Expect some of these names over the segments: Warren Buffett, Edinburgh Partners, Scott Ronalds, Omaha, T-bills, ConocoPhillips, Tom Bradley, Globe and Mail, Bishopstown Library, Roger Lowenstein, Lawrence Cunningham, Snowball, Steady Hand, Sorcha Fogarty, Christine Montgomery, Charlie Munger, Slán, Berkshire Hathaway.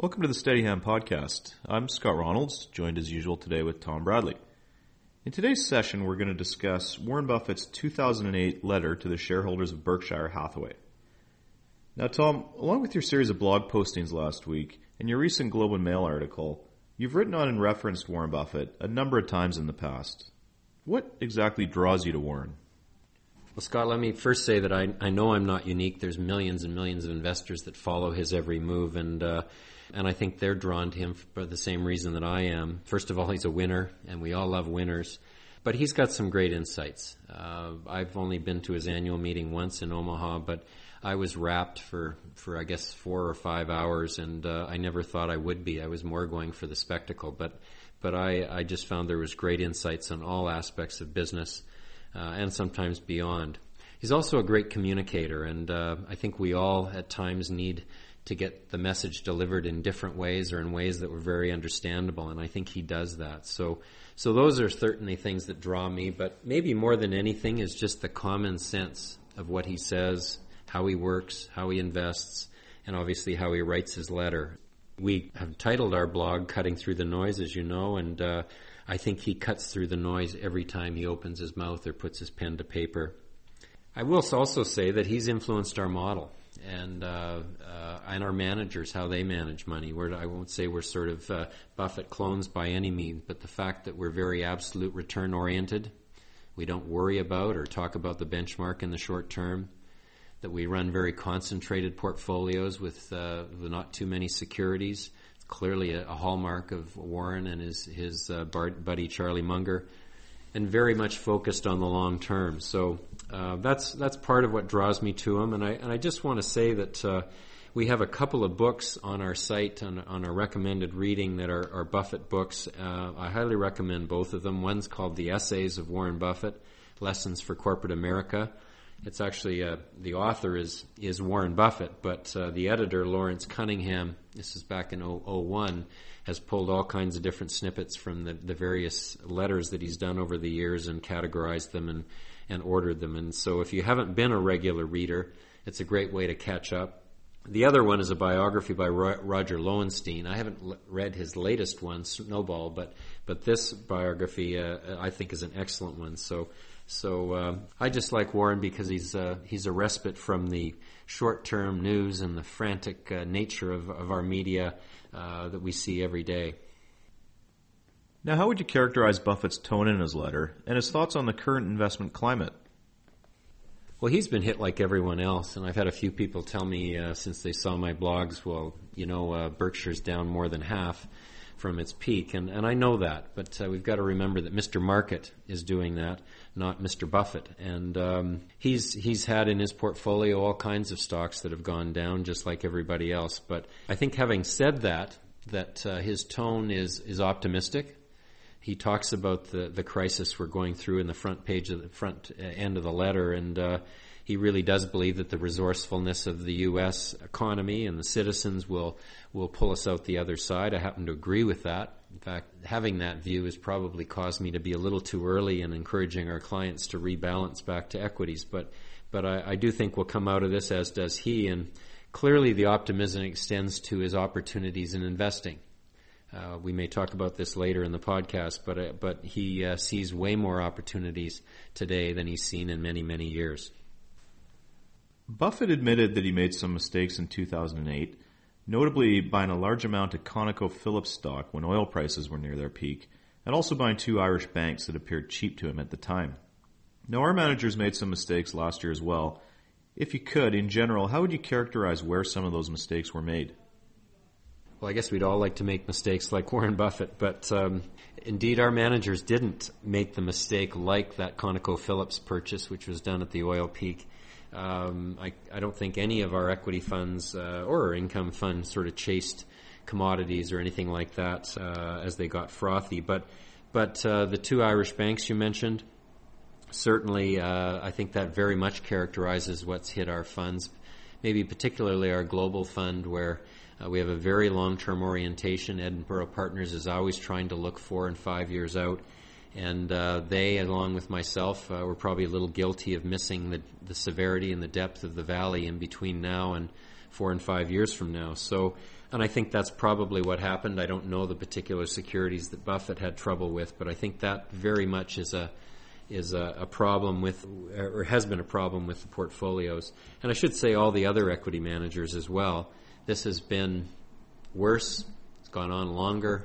Welcome to the Steady Hand podcast. I'm Scott Ronalds, joined as usual today with Tom Bradley. In today's session, we're going to discuss Warren Buffett's 2008 letter to the shareholders of Berkshire Hathaway. Now, Tom, along with your series of blog postings last week and your recent Globe and Mail article, you've written on and referenced Warren Buffett a number of times in the past. What exactly draws you to Warren? Well, Scott, let me first say that I know I'm not unique. There's millions and millions of investors that follow his every move, and I think they're drawn to him for the same reason that I am. First of all, he's a winner, and we all love winners. But he's got some great insights. I've only been to his annual meeting once in Omaha, but I was wrapped for I guess 4 or 5 hours, and I never thought I would be. I was more going for the spectacle. But I just found there was great insights on all aspects of business and sometimes beyond. He's also a great communicator, and I think we all at times need to get the message delivered in different ways or in ways that were very understandable, and I think he does that. So those are certainly things that draw me, but maybe more than anything is just the common sense of what he says, how he works, how he invests, and obviously how he writes his letter. We have titled our blog Cutting Through the Noise, as you know, and I think he cuts through the noise every time he opens his mouth or puts his pen to paper. I will also say that he's influenced our model and our managers, how they manage money. I won't say we're sort of Buffett clones by any means, but the fact that we're very absolute return oriented, we don't worry about or talk about the benchmark in the short term, that we run very concentrated portfolios with not too many securities. It's clearly a hallmark of Warren and his buddy Charlie Munger, and very much focused on the long term. So that's part of what draws me to him. And I just want to say that we have a couple of books on our site, on our recommended reading, that are Buffett books. I highly recommend both of them. One's called The Essays of Warren Buffett, Lessons for Corporate America. It's actually, the author is Warren Buffett, but the editor, Lawrence Cunningham, this is back in 2001, has pulled all kinds of different snippets from the various letters that he's done over the years and categorized them and ordered them. And so if you haven't been a regular reader, it's a great way to catch up. The other one is a biography by Roger Lowenstein. I haven't read his latest one, Snowball, but this biography I think is an excellent one. So I just like Warren because he's a respite from the short-term news and the frantic nature of our media that we see every day. Now, how would you characterize Buffett's tone in his letter and his thoughts on the current investment climate? Well, he's been hit like everyone else, and I've had a few people tell me since they saw my blogs, well, you know, Berkshire's down more than half from its peak, and I know that, but we've got to remember that Mr. Market is doing that, not Mr. Buffett, and he's had in his portfolio all kinds of stocks that have gone down, just like everybody else. But I think, having said that his tone is optimistic. He talks about the crisis we're going through in the front page of the front end of the letter, and he really does believe that the resourcefulness of the U.S. economy and the citizens will pull us out the other side. I happen to agree with that. In fact, having that view has probably caused me to be a little too early in encouraging our clients to rebalance back to equities. But I do think we'll come out of this, as does he, and clearly the optimism extends to his opportunities in investing. We may talk about this later in the podcast, but he sees way more opportunities today than he's seen in many, many years. Buffett admitted that he made some mistakes in 2008, notably buying a large amount of ConocoPhillips stock when oil prices were near their peak, and also buying 2 Irish banks that appeared cheap to him at the time. Now, our managers made some mistakes last year as well. If you could, in general, how would you characterize where some of those mistakes were made? Well, I guess we'd all like to make mistakes like Warren Buffett, but indeed our managers didn't make the mistake like that ConocoPhillips purchase, which was done at the oil peak. I don't think any of our equity funds or income funds sort of chased commodities or anything like that as they got frothy. But the 2 Irish banks you mentioned, certainly I think that very much characterizes what's hit our funds, maybe particularly our global fund, where we have a very long-term orientation. Edinburgh Partners is always trying to look 4 and 5 years out. And they, along with myself, were probably a little guilty of missing the severity and the depth of the valley in between now and 4 and 5 years from now. So, and I think that's probably what happened. I don't know the particular securities that Buffett had trouble with, but I think that very much is a problem with, or has been a problem with, the portfolios. And I should say all the other equity managers as well. This has been worse, it's gone on longer,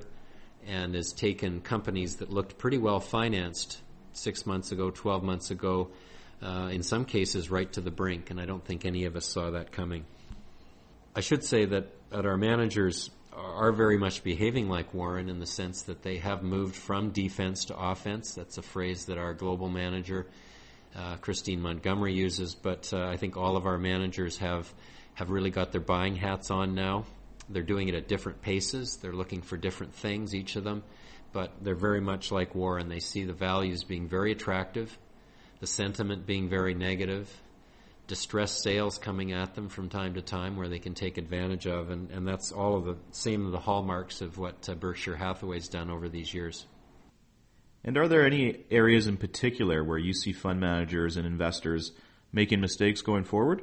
and has taken companies that looked pretty well financed 6 months ago, 12 months ago, in some cases right to the brink, and I don't think any of us saw that coming. I should say that our managers are very much behaving like Warren in the sense that they have moved from defense to offense. That's a phrase that our global manager, Christine Montgomery, uses, but I think all of our managers have really got their buying hats on now. They're doing it at different paces. They're looking for different things, each of them, but they're very much like Warren. They see the values being very attractive, the sentiment being very negative, distressed sales coming at them from time to time where they can take advantage of, and that's all of the same of the hallmarks of what Berkshire Hathaway's done over these years. And are there any areas in particular where you see fund managers and investors making mistakes going forward?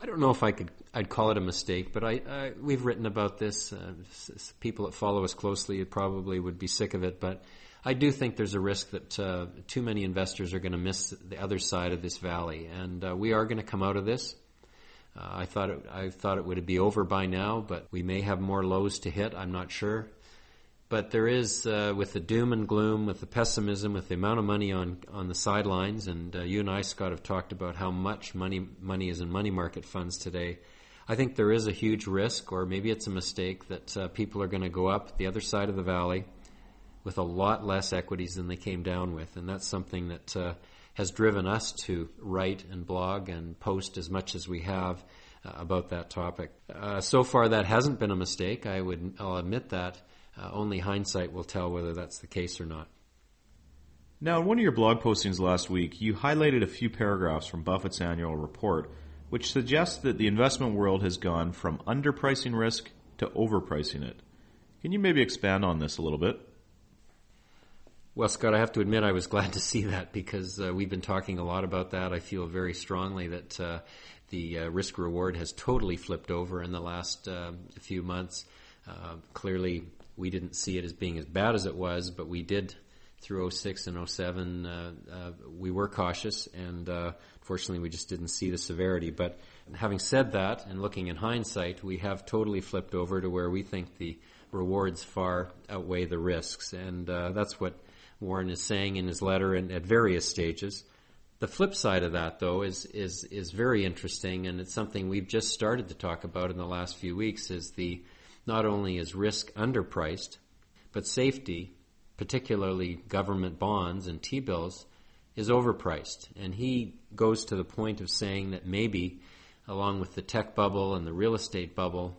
I don't know if I'd call it a mistake, but we've written about this. People that follow us closely probably would be sick of it, but I do think there's a risk that too many investors are going to miss the other side of this valley, and we are going to come out of this. I thought it would be over by now, but we may have more lows to hit. I'm not sure, but there is with the doom and gloom, with the pessimism, with the amount of money on the sidelines, and you and I, Scott, have talked about how much money is in money market funds today. I think there is a huge risk, or maybe it's a mistake, that people are going to go up the other side of the valley with a lot less equities than they came down with, and that's something that has driven us to write and blog and post as much as we have about that topic. So far, that hasn't been a mistake. I'll admit that. Only hindsight will tell whether that's the case or not. Now, in one of your blog postings last week, you highlighted a few paragraphs from Buffett's annual report, which suggests that the investment world has gone from underpricing risk to overpricing it. Can you maybe expand on this a little bit? Well, Scott, I have to admit I was glad to see that, because we've been talking a lot about that. I feel very strongly that the risk-reward has totally flipped over in the last few months. Clearly, we didn't see it as being as bad as it was, but we did through 06 and 07. We were cautious, and fortunately we just didn't see the severity. But having said that, and looking in hindsight, we have totally flipped over to where we think the rewards far outweigh the risks, and that's what Warren is saying in his letter and at various stages. The flip side of that, though, is very interesting, and it's something we've just started to talk about in the last few weeks, is not only is risk underpriced, but safety, particularly government bonds and T-bills, is overpriced. And he goes to the point of saying that maybe, along with the tech bubble and the real estate bubble,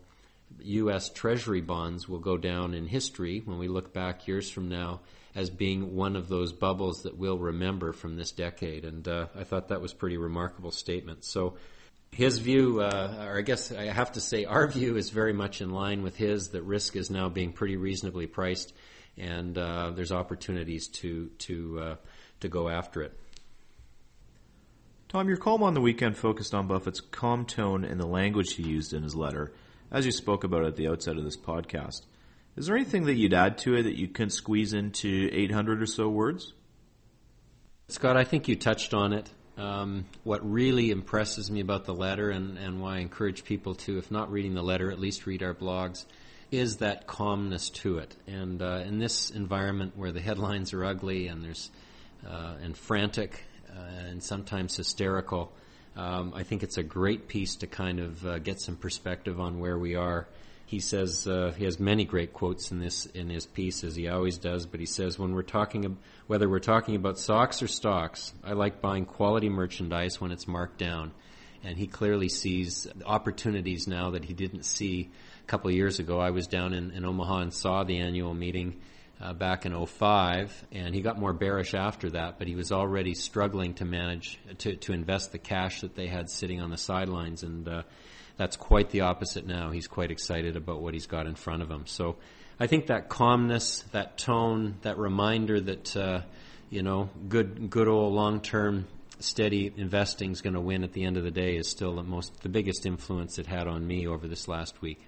U.S. Treasury bonds will go down in history when we look back years from now as being one of those bubbles that we'll remember from this decade. And I thought that was a pretty remarkable statement. So his view, or I guess I have to say our view, is very much in line with his, that risk is now being pretty reasonably priced, and there's opportunities to go after it. Tom, your column on the weekend focused on Buffett's calm tone and the language he used in his letter, as you spoke about at the outset of this podcast. Is there anything that you'd add to it that you can squeeze into 800 or so words? Scott, I think you touched on it. What really impresses me about the letter, and why I encourage people to, if not reading the letter, at least read our blogs, is that calmness to it. And in this environment where the headlines are ugly and there's and frantic and sometimes hysterical, I think it's a great piece to kind of get some perspective on where we are. He says, he has many great quotes in his piece, as he always does, but he says, whether we're talking about socks or stocks, I like buying quality merchandise when it's marked down. And he clearly sees opportunities now that he didn't see a couple of years ago. I was down in Omaha and saw the annual meeting back in 05, and he got more bearish after that, but he was already struggling to manage to invest the cash that they had sitting on the sidelines, and that's quite the opposite now. He's quite excited about what he's got in front of him. So I think that calmness, that tone, that reminder that good old long-term steady investing is going to win at the end of the day is still the biggest influence it had on me over this last week.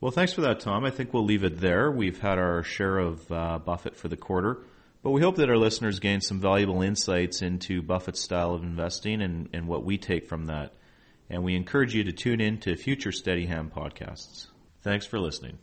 Well, thanks for that, Tom. I think we'll leave it there. We've had our share of Buffett for the quarter, but we hope that our listeners gain some valuable insights into Buffett's style of investing and what we take from that. And we encourage you to tune in to future Steady Hand podcasts. Thanks for listening.